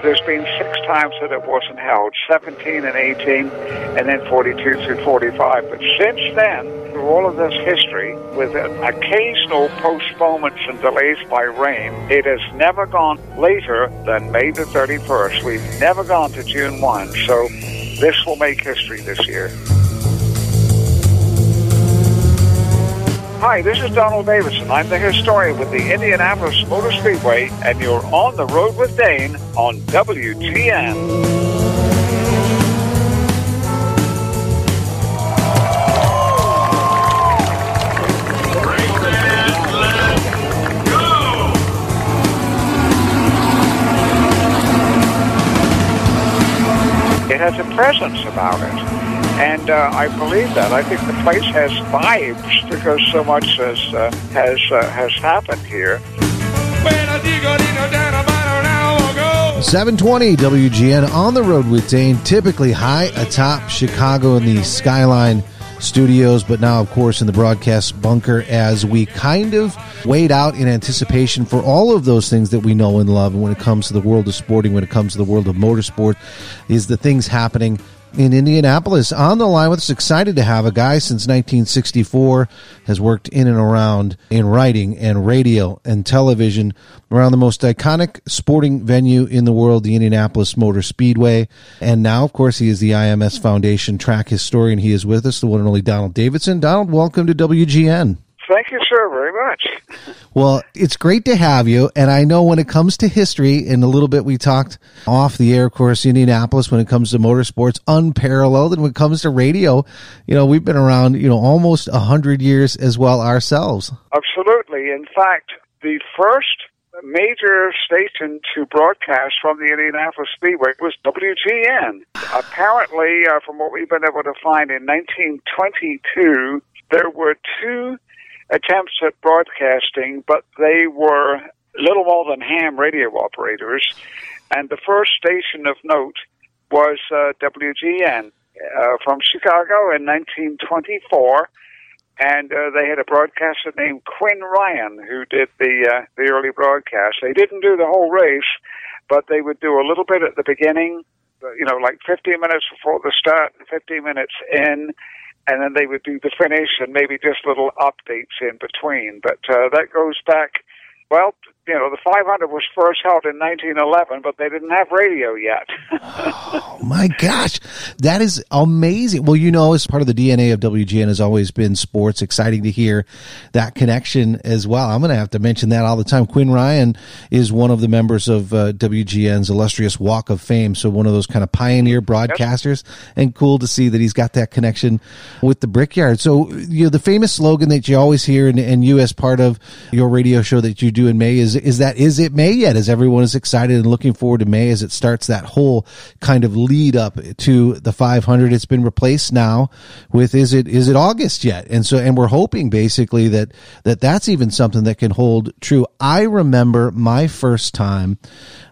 There's been 6 times that it wasn't held, 17 and 18, and then 42 through 45. But since then, through all of this history, with occasional postponements and delays by rain, it has never gone later than May the 31st. We've never gone to June 1, so this will make history this year. Hi, this is Donald Davidson. I'm the historian with the Indianapolis Motor Speedway, and you're on the road with Dane on WGN. It has a presence about it, and I believe that. I think the place has vibes because so much has happened here. 7:20 WGN on the road with Dane, typically high atop Chicago in the Skyline Studios, but now, of course, in the broadcast bunker as we kind of wait out in anticipation for all of those things that we know and love. And when it comes to the world of sporting, when it comes to the world of motorsport, is the things happening in Indianapolis. On the line with us, excited to have a guy since 1964, has worked in and around in writing and radio and television around the most iconic sporting venue in the world, the Indianapolis Motor Speedway. And now, of course, he is the IMS Foundation track historian. He is with us, the one and only Donald Davidson. Donald, welcome to WGN. Thank you, sir, very much. Well, it's great to have you, and I know when it comes to history, in a little bit we talked off the air, of course, Indianapolis, when it comes to motorsports, unparalleled, and when it comes to radio, you know, we've been around, you know, almost 100 years as well ourselves. Absolutely. In fact, the first major station to broadcast from the Indianapolis Speedway was WGN. Apparently, from what we've been able to find, in 1922, there were 2 attempts at broadcasting, but they were little more than ham radio operators, and the first station of note was WGN from Chicago in 1924, and they had a broadcaster named Quinn Ryan who did the early broadcast. They didn't do the whole race, but they would do a little bit at the beginning, you know, like 15 minutes before the start and 15 minutes in, and then they would do the finish and maybe just little updates in between. But that goes back, well, you know, the 500 was first held in 1911, but they didn't have radio yet. Oh, my gosh. That is amazing. Well, you know, as part of the DNA of WGN has always been sports. Exciting to hear that connection as well. I'm going to have to mention that all the time. Quinn Ryan is one of the members of WGN's illustrious Walk of Fame, so one of those kind of pioneer broadcasters, and cool to see that he's got that connection with the Brickyard. So, you know, the famous slogan that you always hear, and you as part of your radio show that you do in May is it May yet, as everyone is excited and looking forward to May as it starts that whole kind of lead up to the 500. It's been replaced now with is it August yet? And so, and we're hoping basically that's even something that can hold true. I remember my first time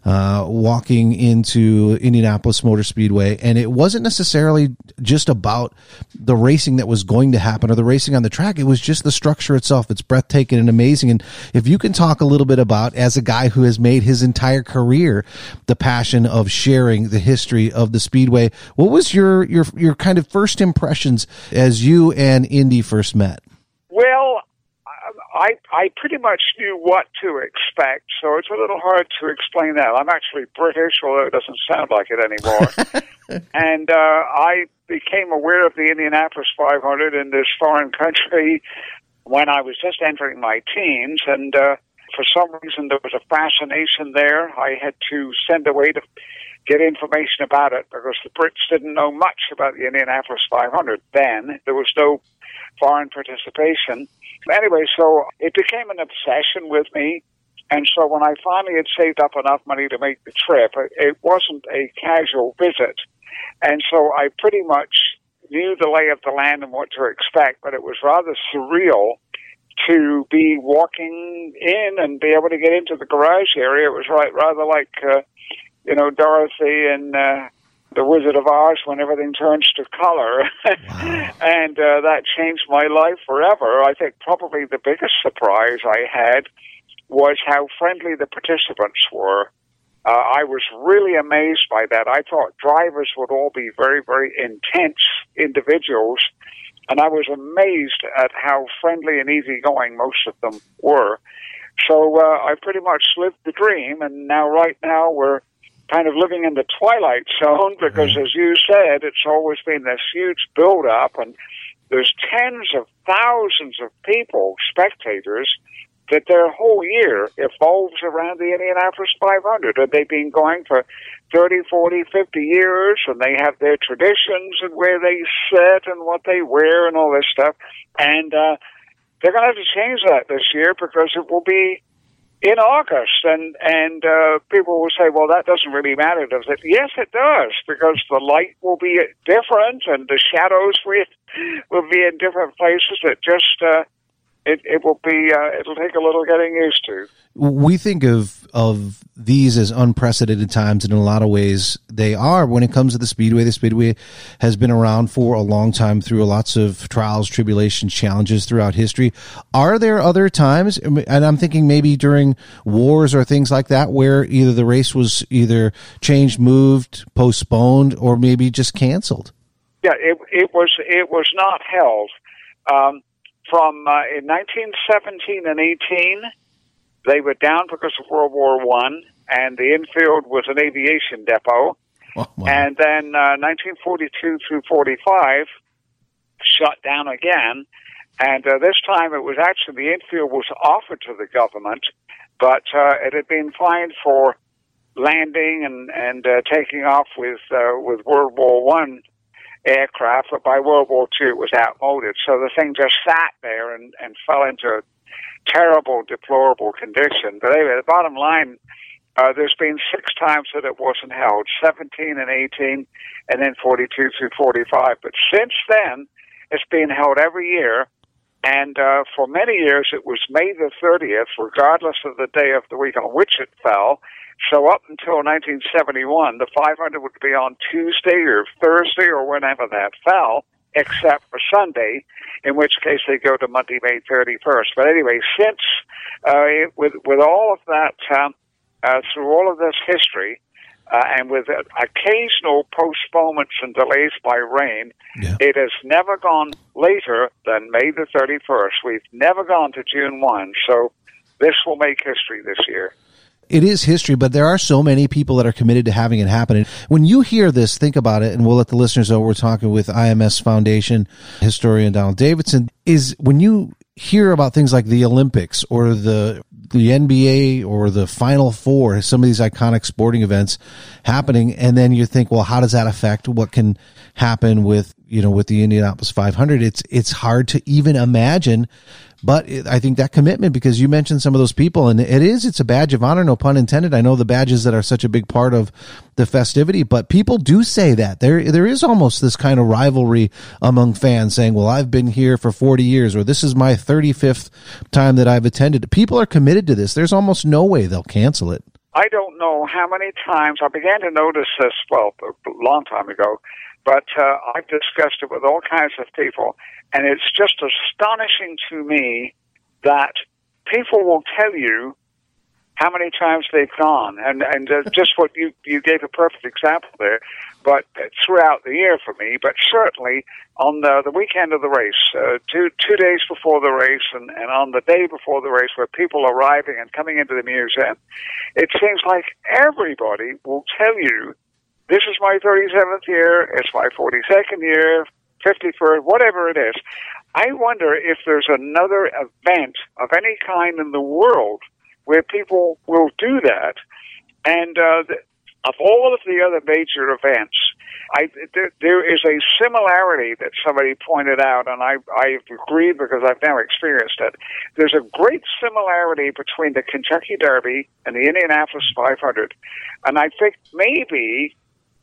walking into Indianapolis Motor Speedway, and it wasn't necessarily just about the racing that was going to happen or the racing on the track. It was just the structure itself. It's breathtaking and amazing. And if you can talk a little bit about, as a guy who has made his entire career the passion of sharing the history of the Speedway, what was your kind of first impressions as you and Indy first met? Well, I pretty much knew what to expect, so it's a little hard to explain that. I'm actually British, although it doesn't sound like it anymore. And I became aware of the Indianapolis 500 in this foreign country when I was just entering my teens, and for some reason there was a fascination there. I had to send away to get information about it because the Brits didn't know much about the Indianapolis 500 then. There was no foreign participation. Anyway, so it became an obsession with me, and so when I finally had saved up enough money to make the trip, it wasn't a casual visit, and so I pretty much knew the lay of the land and what to expect, but it was rather surreal to be walking in and be able to get into the garage area. It was rather like, you know, Dorothy and The Wizard of Oz, when everything turns to color. Wow. And that changed my life forever. I think probably the biggest surprise I had was how friendly the participants were. I was really amazed by that. I thought drivers would all be very, very intense individuals, and I was amazed at how friendly and easygoing most of them were. So I pretty much lived the dream, and now right now we're kind of living in the twilight zone because, as you said, it's always been this huge build-up, and there's tens of thousands of people, spectators, that their whole year evolves around the Indianapolis 500. And they've been going for 30, 40, 50 years, and they have their traditions and where they sit and what they wear and all this stuff. And they're going to have to change that this year because it will be in August. And people will say, well, that doesn't really matter, does it? Yes, it does, because the light will be different and the shadows will be in different places. It just... It will be. It'll take a little getting used to. We think of these as unprecedented times, and in a lot of ways, they are. When it comes to the speedway, has been around for a long time through lots of trials, tribulations, challenges throughout history. Are there other times, and I'm thinking maybe during wars or things like that, where either the race was either changed, moved, postponed, or maybe just canceled? Yeah, it was not held. From in 1917 and 18, they were down because of World War I, and the infield was an aviation depot. Oh, wow. And then 1942 through 45, shut down again. And this time it was actually the infield was offered to the government, but it had been fined for landing and taking off with World War I aircraft, but by World War II it was outmoded. So the thing just sat there and fell into a terrible, deplorable condition. But anyway, the bottom line, there's been six times that it wasn't held, 17 and 18, and then 42 through 45. But since then, it's been held every year, and for many years it was May the 30th, regardless of the day of the week on which it fell. So up until 1971, the 500 would be on Tuesday or Thursday or whenever that fell, except for Sunday, in which case they go to Monday, May 31st. But anyway, since with all of that, through all of this history, and with occasional postponements and delays by rain, It has never gone later than May the 31st. We've never gone to June 1, so this will make history this year. It is history, but there are so many people that are committed to having it happen. And when you hear this, think about it, and we'll let the listeners know we're talking with IMS Foundation historian Donald Davidson, is when you hear about things like the Olympics or the NBA or the Final Four, some of these iconic sporting events happening, and then you think, well, how does that affect what can happen with the Indianapolis 500? It's hard to even imagine. But I think that commitment, because you mentioned some of those people, and it's a badge of honor, no pun intended. I know the badges that are such a big part of the festivity, but people do say that. There is almost this kind of rivalry among fans saying, well, I've been here for 40 years, or this is my 35th time that I've attended. People are committed to this. There's almost no way they'll cancel it. I don't know how many times. I began to notice this, a long time ago, but I've discussed it with all kinds of people, and it's just astonishing to me that people will tell you how many times they've gone, and just what you gave a perfect example there, but throughout the year for me, but certainly on the weekend of the race, two days before the race and on the day before the race where people are arriving and coming into the museum, it seems like everybody will tell you, this is my 37th year, it's my 42nd year, 53rd, whatever it is. I wonder if there's another event of any kind in the world where people will do that. And of all of the other major events, there is a similarity that somebody pointed out, and I agree because I've now experienced it. There's a great similarity between the Kentucky Derby and the Indianapolis 500. And I think maybe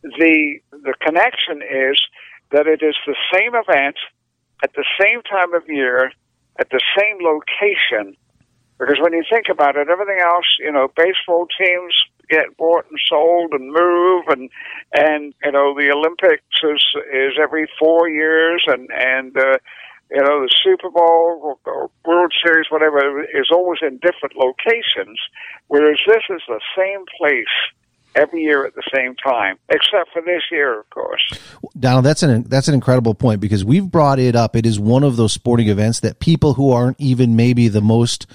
the connection is that it is the same event at the same time of year, at the same location. Because when you think about it, everything else, baseball teams get bought and sold and move, and the Olympics is every 4 years, and the Super Bowl or World Series, whatever, is always in different locations, whereas this is the same place every year at the same time, except for this year, of course. Donald, that's an incredible point, because we've brought it up. It is one of those sporting events that people who aren't even maybe the most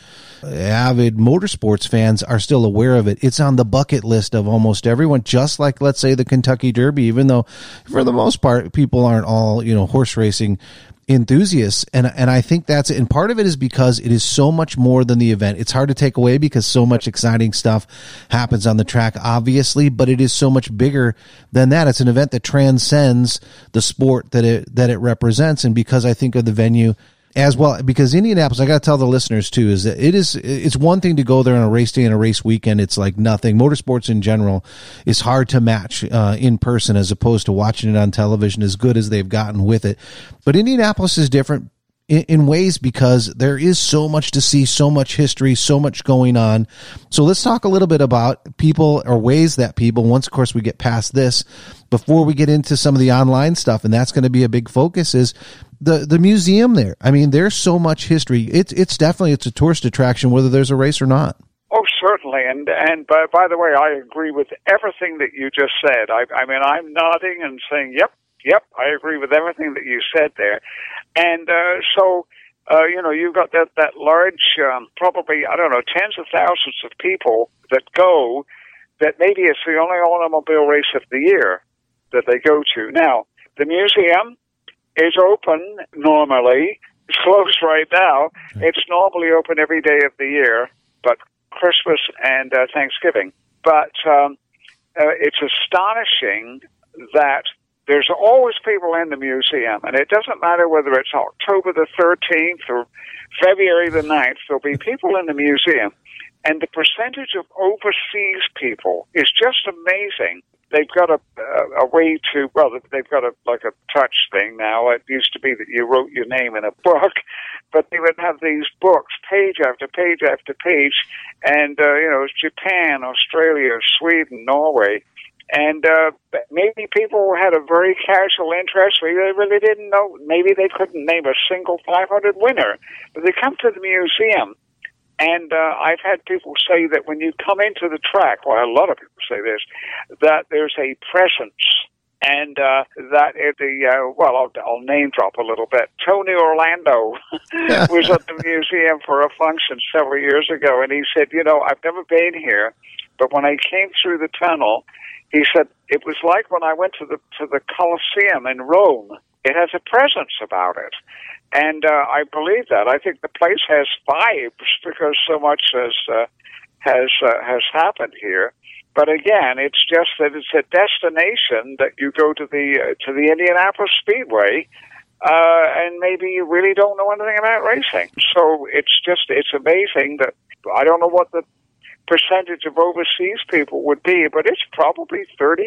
avid motorsports fans are still aware of it. It's on the bucket list of almost everyone, just like, let's say, the Kentucky Derby, even though for the most part people aren't all, you know, horse racing enthusiasts. And I think that's it. And part of it is because it is so much more than the event. It's hard to take away because so much exciting stuff happens on the track, obviously, but it is so much bigger than that. It's an event that transcends the sport that it represents. And because I think of the venue as well, because Indianapolis, I got to tell the listeners too, is that it's one thing to go there on a race day and a race weekend. It's like nothing. Motorsports in general is hard to match in person, as opposed to watching it on television, as good as they've gotten with it. But Indianapolis is different in ways, because there is so much to see, so much history, so much going on. So let's talk a little bit about people, or ways that people, once of course we get past this, before we get into some of the online stuff, and that's going to be a big focus, is the museum there. I mean, there's so much history. It's definitely a tourist attraction, whether there's a race or not. Oh, certainly. And by the way, I agree with everything that you just said. I mean, I'm nodding and saying, yep, I agree with everything that you said there. And so, you know, you've got that large, probably, I don't know, tens of thousands of people that go, that maybe it's the only automobile race of the year that they go to. Now, the museum is open normally. It's closed right now. It's normally open every day of the year, but Christmas and Thanksgiving. But it's astonishing that there's always people in the museum, and it doesn't matter whether it's October the 13th or February the 9th, there'll be people in the museum. And the percentage of overseas people is just amazing. They've got a way to, well, they've got a touch thing now. It used to be that you wrote your name in a book, but they would have these books, page after page after page, and, you know, Japan, Australia, Sweden, Norway. And maybe people had a very casual interest. Maybe they really didn't know. Maybe they couldn't name a single 500 winner. But they come to the museum, and I've had people say that when you come into the track, well, a lot of people say this, that there's a presence. And I'll name drop a little bit. Tony Orlando was at the museum for a function several years ago, and he said, you know, I've never been here, but when I came through the tunnel, he said, it was like when I went to the Colosseum in Rome. It has a presence about it. And I believe that. I think the place has vibes because so much has happened here. But again, it's just that it's a destination that you go to the Indianapolis Speedway, and maybe you really don't know anything about racing. So it's amazing that I don't know what the percentage of overseas people would be, but it's probably 30%,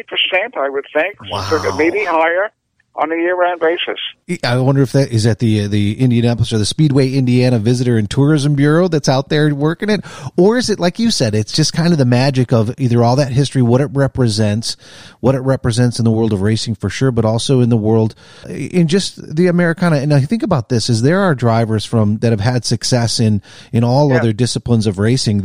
I would think. Wow. Maybe higher on a year-round basis. I wonder if that is at the Indianapolis or the Speedway Indiana Visitor and Tourism Bureau that's out there working it, or is it, like you said, it's just kind of the magic of either all that history, what it represents in the world of racing for sure, but also in the world, in just the Americana. And I think about this, is there are drivers that have had success in all other disciplines of racing,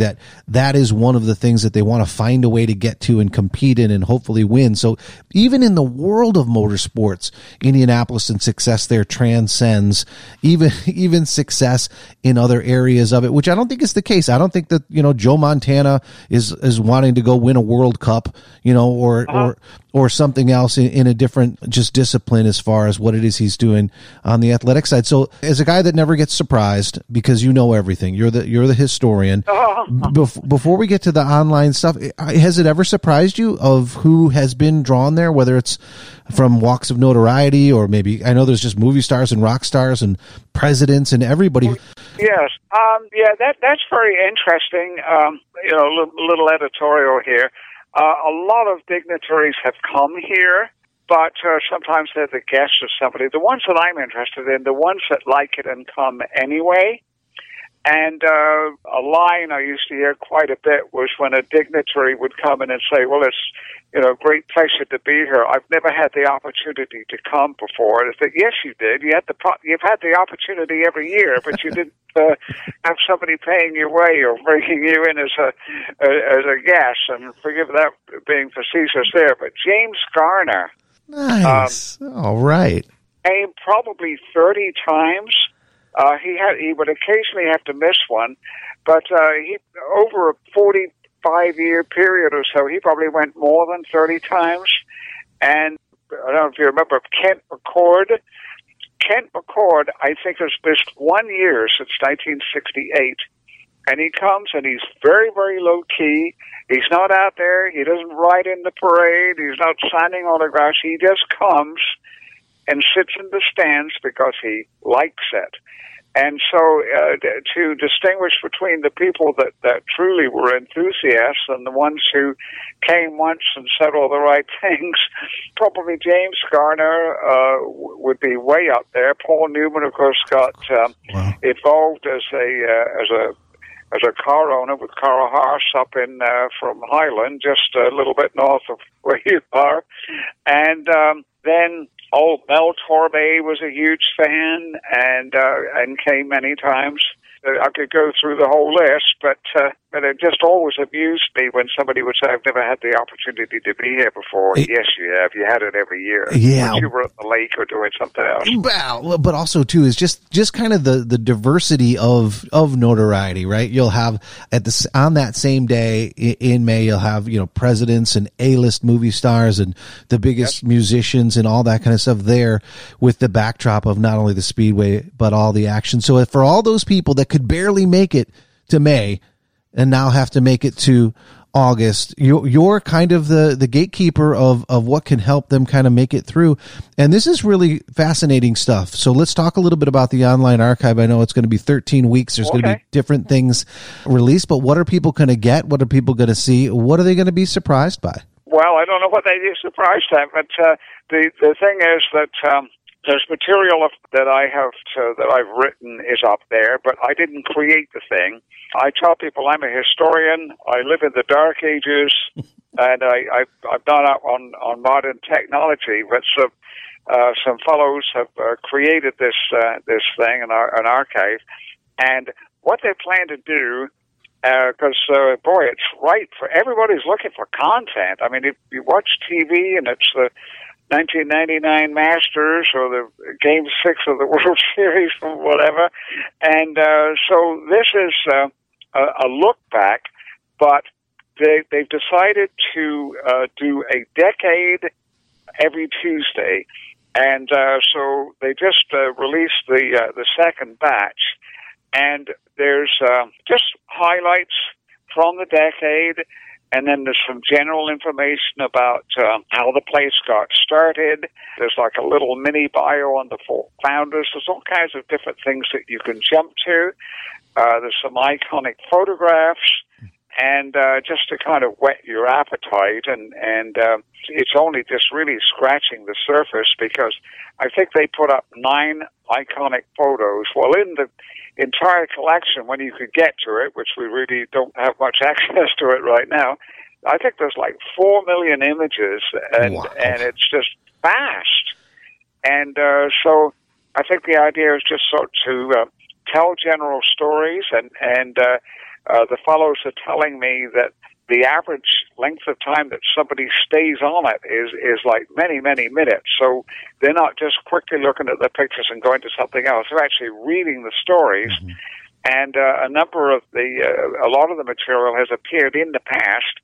that is one of the things that they want to find a way to get to and compete in and hopefully win. So even in the world of motorsports, Indianapolis and success there transcends even success in other areas of it, which I don't think is the case. I don't think that, you know, Joe Montana is wanting to go win a World Cup, you know, or something else in a different just discipline as far as what it is he's doing on the athletic side. So as a guy that never gets surprised, because you know everything, you're the historian. Before we get to the online stuff, has it ever surprised you of who has been drawn there, whether it's from walks of notoriety, or maybe, I know there's just movie stars and rock stars and presidents and everybody. Yes. That's very interesting. You know, a little editorial here. A lot of dignitaries have come here, but sometimes they're the guests of somebody. The ones that I'm interested in, the ones that like it and come anyway. And a line I used to hear quite a bit was when a dignitary would come in and say, well, it's you know, great pleasure to be here. I've never had the opportunity to come before. And I said, yes, you did. You've had the opportunity every year, but you didn't have somebody paying your way or bringing you in as a guest. And forgive that being facetious there. But James Garner. Nice. All right. Came probably 30 times. He would occasionally have to miss one, but he over a 45-year period or so, he probably went more than 30 times. And I don't know if you remember Kent McCord. Kent McCord, I think, has missed 1 year since 1968. And he comes, and he's very, very low-key. He's not out there. He doesn't ride in the parade. He's not signing autographs. He just comes and sits in the stands because he likes it. And so to distinguish between the people that truly were enthusiasts and the ones who came once and said all the right things, probably James Garner would be way up there. Paul Newman, of course, got involved as a car owner with Carl Haas up in from Highland, just a little bit north of where you are. And then Mel Tormé was a huge fan and came many times. I could go through the whole list, but it just always amused me when somebody would say, I've never had the opportunity to be here before. Yes, you have. You had it every year. Yeah. Once you were at the lake or doing something else. Well, but also, too, is just kind of the diversity of notoriety, right? You'll have on that same day in May, you'll have, presidents and A-list movie stars and the biggest musicians and all that kind of stuff there with the backdrop of not only the Speedway, but all the action. So for all those people that could barely make it to May and now have to make it to August, you're kind of the gatekeeper of what can help them kind of make it through. And this is really fascinating stuff. So let's talk a little bit about the online archive. I know it's going to be 13 weeks. There's going to be different things released, but what are people going to get? What are people going to see? What are they going to be surprised by? Well, I don't know what they'd be surprised at, but the thing is that there's material that I've written is up there, but I didn't create the thing. I tell people I'm a historian. I live in the Dark Ages, and I'm not out on modern technology. But some fellows have created this thing, an archive, and what they plan to do. Because, boy, it's right for everybody's looking for content. I mean, if you watch TV and it's the 1999 Masters or the Game 6 of the World Series or whatever. And so this is a look back, but they've decided to do a decade every Tuesday. And so they just released the second batch. And there's just highlights from the decade, and then there's some general information about how the place got started. There's like a little mini bio on the four founders. There's all kinds of different things that you can jump to. There's some iconic photographs, and just to kind of whet your appetite. And it's only just really scratching the surface, because I think they put up 9 iconic photos. Well, in the entire collection, when you could get to it, which we really don't have much access to it right now, I think there's like 4 million images, and wow. And it's just vast. And so I think the idea is just sort of to tell general stories, and the fellows are telling me that the average length of time that somebody stays on it is like many, many minutes. So they're not just quickly looking at the pictures and going to something else. They're actually reading the stories. Mm-hmm. And a lot of the material has appeared in the past.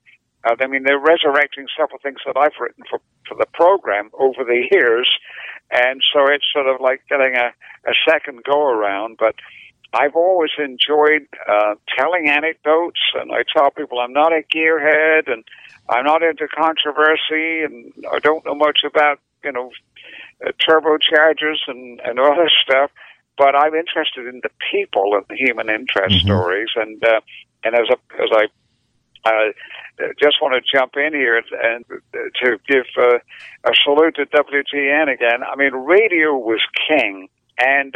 I mean, they're resurrecting several things that I've written for the program over the years. And so it's sort of like getting a second go-around. But I've always enjoyed telling anecdotes, and I tell people I'm not a gearhead, and I'm not into controversy, and I don't know much about, turbochargers and all this stuff, but I'm interested in the people and the human interest stories, and as I just want to jump in here and to give a salute to WGN again. I mean, radio was king. And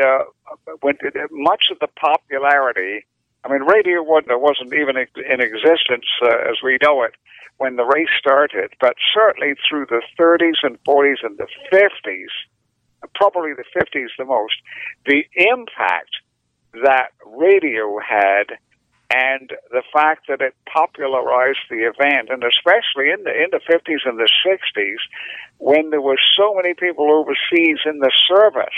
much of the popularity I mean, radio wasn't even in existence as we know it when the race started, but certainly through the 30s and 40s and the 50s, probably the 50s the most, the impact that radio had and the fact that it popularized the event, and especially in the 50s and the 60s, when there were so many people overseas in the service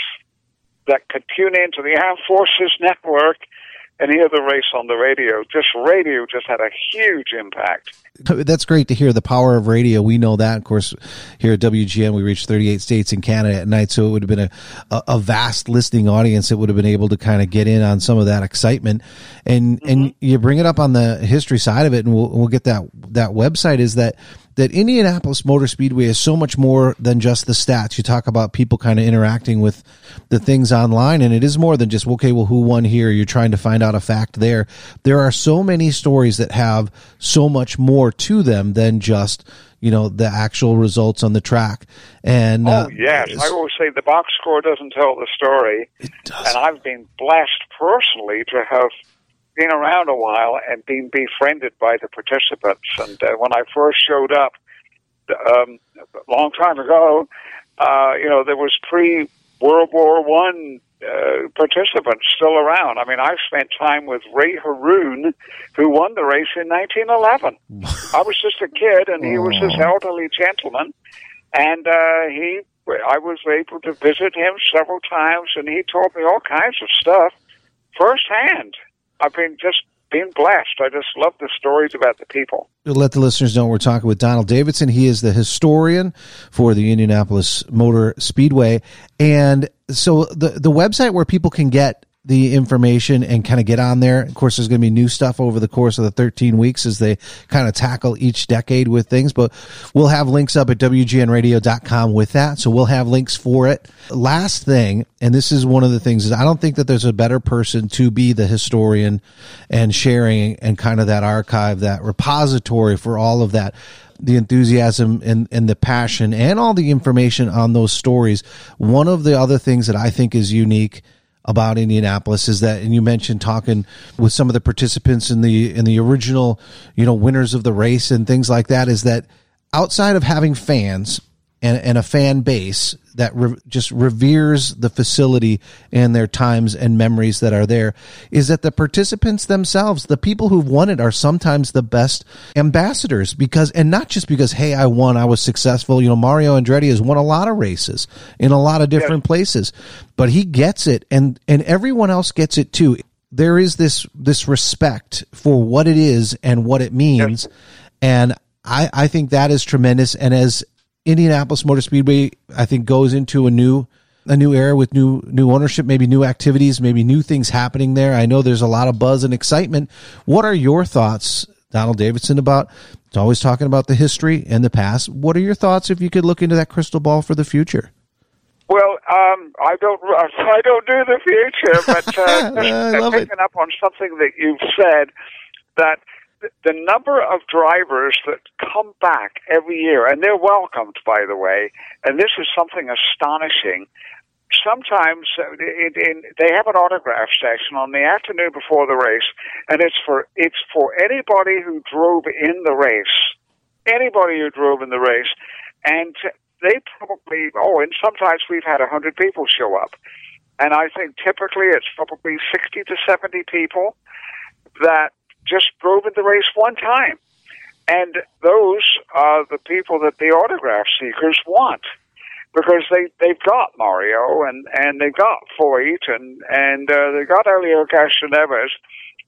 that could tune into the Armed Forces Network and hear the race on the radio. Just radio just had a huge impact. That's great to hear, the power of radio. We know that. Of course, here at WGN, we reached 38 states and Canada at night, so it would have been a vast listening audience that would have been able to kind of get in on some of that excitement. And and you bring it up on the history side of it, and we'll get that website, is that Indianapolis Motor Speedway is so much more than just the stats. You talk about people kind of interacting with the things online, and it is more than just, okay, well, who won here? You're trying to find out a fact there. There are so many stories that have so much more to them than just, you know, the actual results on the track. And yes, I always say the box score doesn't tell the story. It doesn't. And I've been blessed personally to have been around a while and being befriended by the participants. And when I first showed up a long time ago, there was pre-World War I participants still around. I mean, I spent time with Ray Haroon, who won the race in 1911. I was just a kid, and he was this elderly gentleman. And I was able to visit him several times, and he told me all kinds of stuff firsthand. I've been blessed. I just love the stories about the people. You'll let the listeners know we're talking with Donald Davidson. He is the historian for the Indianapolis Motor Speedway. And so the website where people can get the information and kind of get on there. Of course, there's going to be new stuff over the course of the 13 weeks as they kind of tackle each decade with things, but we'll have links up at WGNradio.com with that. So we'll have links for it. Last thing, and this is one of the things, is I don't think that there's a better person to be the historian and sharing and kind of that archive, that repository for all of that, the enthusiasm and the passion and all the information on those stories. One of the other things that I think is unique about Indianapolis is that, and you mentioned talking with some of the participants in the original, winners of the race and things like that, is that outside of having fans and a fan base that just reveres the facility and their times and memories that are there, is that the participants themselves, the people who've won it, are sometimes the best ambassadors, and not just because, hey, I won, I was successful. Mario Andretti has won a lot of races in a lot of different places, but he gets it, and everyone else gets it too. There is this respect for what it is and what it means, and I think that is tremendous. And as Indianapolis Motor Speedway, I think, goes into a new era with new ownership, maybe new activities, maybe new things happening there. I know there's a lot of buzz and excitement. What are your thoughts, Donald Davidson, about — it's always talking about the history and the past — what are your thoughts if you could look into that crystal ball for the future? Well, I don't do the future, but picking up on something that you've said, that the number of drivers that come back every year, and they're welcomed, by the way, and this is something astonishing. Sometimes they have an autograph session on the afternoon before the race, and it's for anybody who drove in the race, and they probably, and sometimes we've had 100 people show up, and I think typically it's probably 60 to 70 people that just drove in the race one time. And those are the people that the autograph seekers want, because they've got Mario and they've got Foyt and they've got Elio Castaneves.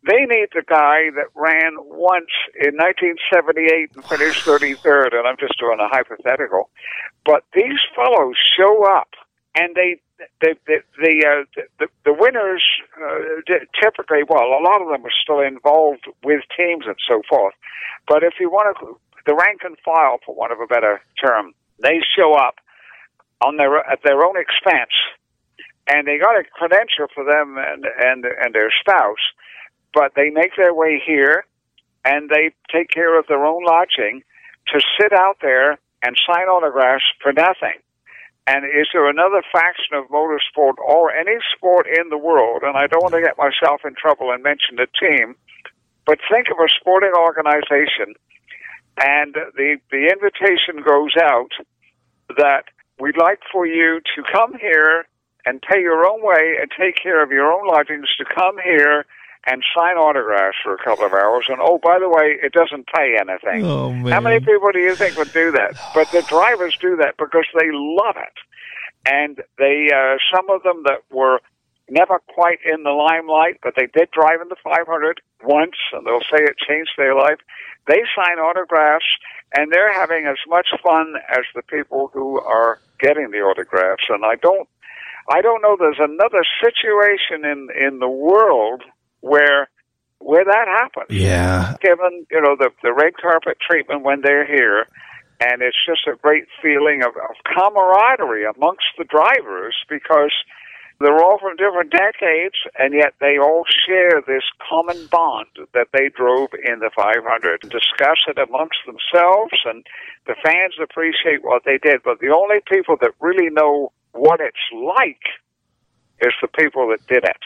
They need the guy that ran once in 1978 and finished 33rd, and I'm just doing a hypothetical. But these fellows show up, and the winners typically, a lot of them are still involved with teams and so forth, but if you want to, the rank and file, for want of a better term, they show up at their own expense, and they got a credential for them and their spouse, but they make their way here, and they take care of their own lodging to sit out there and sign autographs for nothing. And is there another faction of motorsport or any sport in the world, and I don't want to get myself in trouble and mention a team, but think of a sporting organization, and the invitation goes out that we'd like for you to come here and pay your own way and take care of your own lodgings to come here and sign autographs for a couple of hours. And, oh, by the way, it doesn't pay anything. Oh, man. How many people do you think would do that? But the drivers do that because they love it. And they, some of them that were never quite in the limelight, but they did drive in the 500 once, and they'll say it changed their life. They sign autographs, and they're having as much fun as the people who are getting the autographs. And I don't know there's another situation in the world where that happens. Yeah. Given, you know, the red carpet treatment when they're here, and it's just a great feeling of camaraderie amongst the drivers because they're all from different decades, and yet they all share this common bond that they drove in the 500 and discuss it amongst themselves, and the fans appreciate what they did. But the only people that really know what it's like is the people that did it.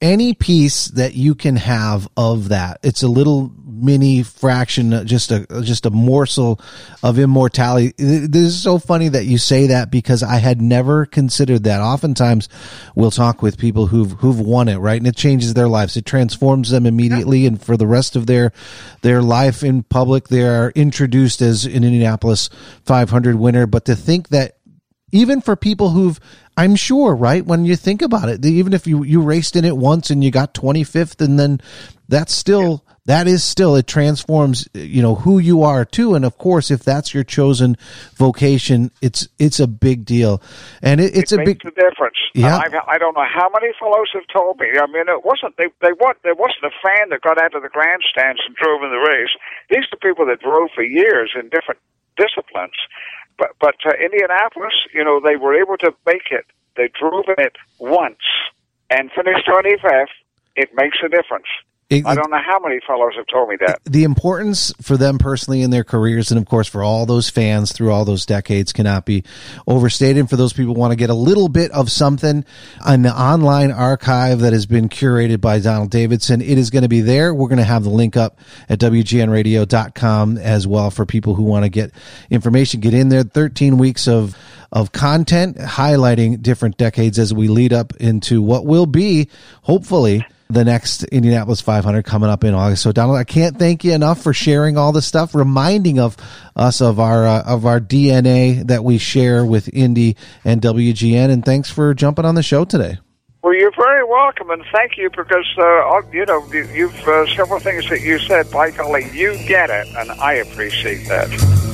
Any piece that you can have of that, it's a little mini fraction, just a morsel of immortality. This is so funny that you say that because I had never considered that. Oftentimes we'll talk with people who've won it, right? And it changes their lives. It transforms them immediately. And for the rest of their life in public, they are introduced as an Indianapolis 500 winner. But to think that even for people who've, I'm sure, right, when you think about it, even if you raced in it once and you got 25th, and then that is still, it transforms, you know, who you are too. And of course, if that's your chosen vocation, it's a big deal. And it makes a difference. Yeah. I don't know how many fellows have told me. I mean, it wasn't, there wasn't a fan that got out of the grandstands and drove in the race. These are people that drove for years in different disciplines. But Indianapolis, you know, they were able to make it. They drove in it once and finished 25th. It makes a difference. I don't know how many fellows have told me that. The importance for them personally in their careers and, of course, for all those fans through all those decades cannot be overstated. And for those people who want to get a little bit of something on the online archive that has been curated by Donald Davidson, it is going to be there. We're going to have the link up at WGNradio.com as well for people who want to get information. Get in there. 13 weeks of content highlighting different decades as we lead up into what will be, hopefully, the next Indianapolis 500 coming up in August. So Donald, I can't thank you enough for sharing all this stuff, reminding of us of our DNA that we share with Indy and WGN. And thanks for jumping on the show today. Well, you're very welcome, and thank you because you know, you've several things that you said, by golly, you get it, and I appreciate that.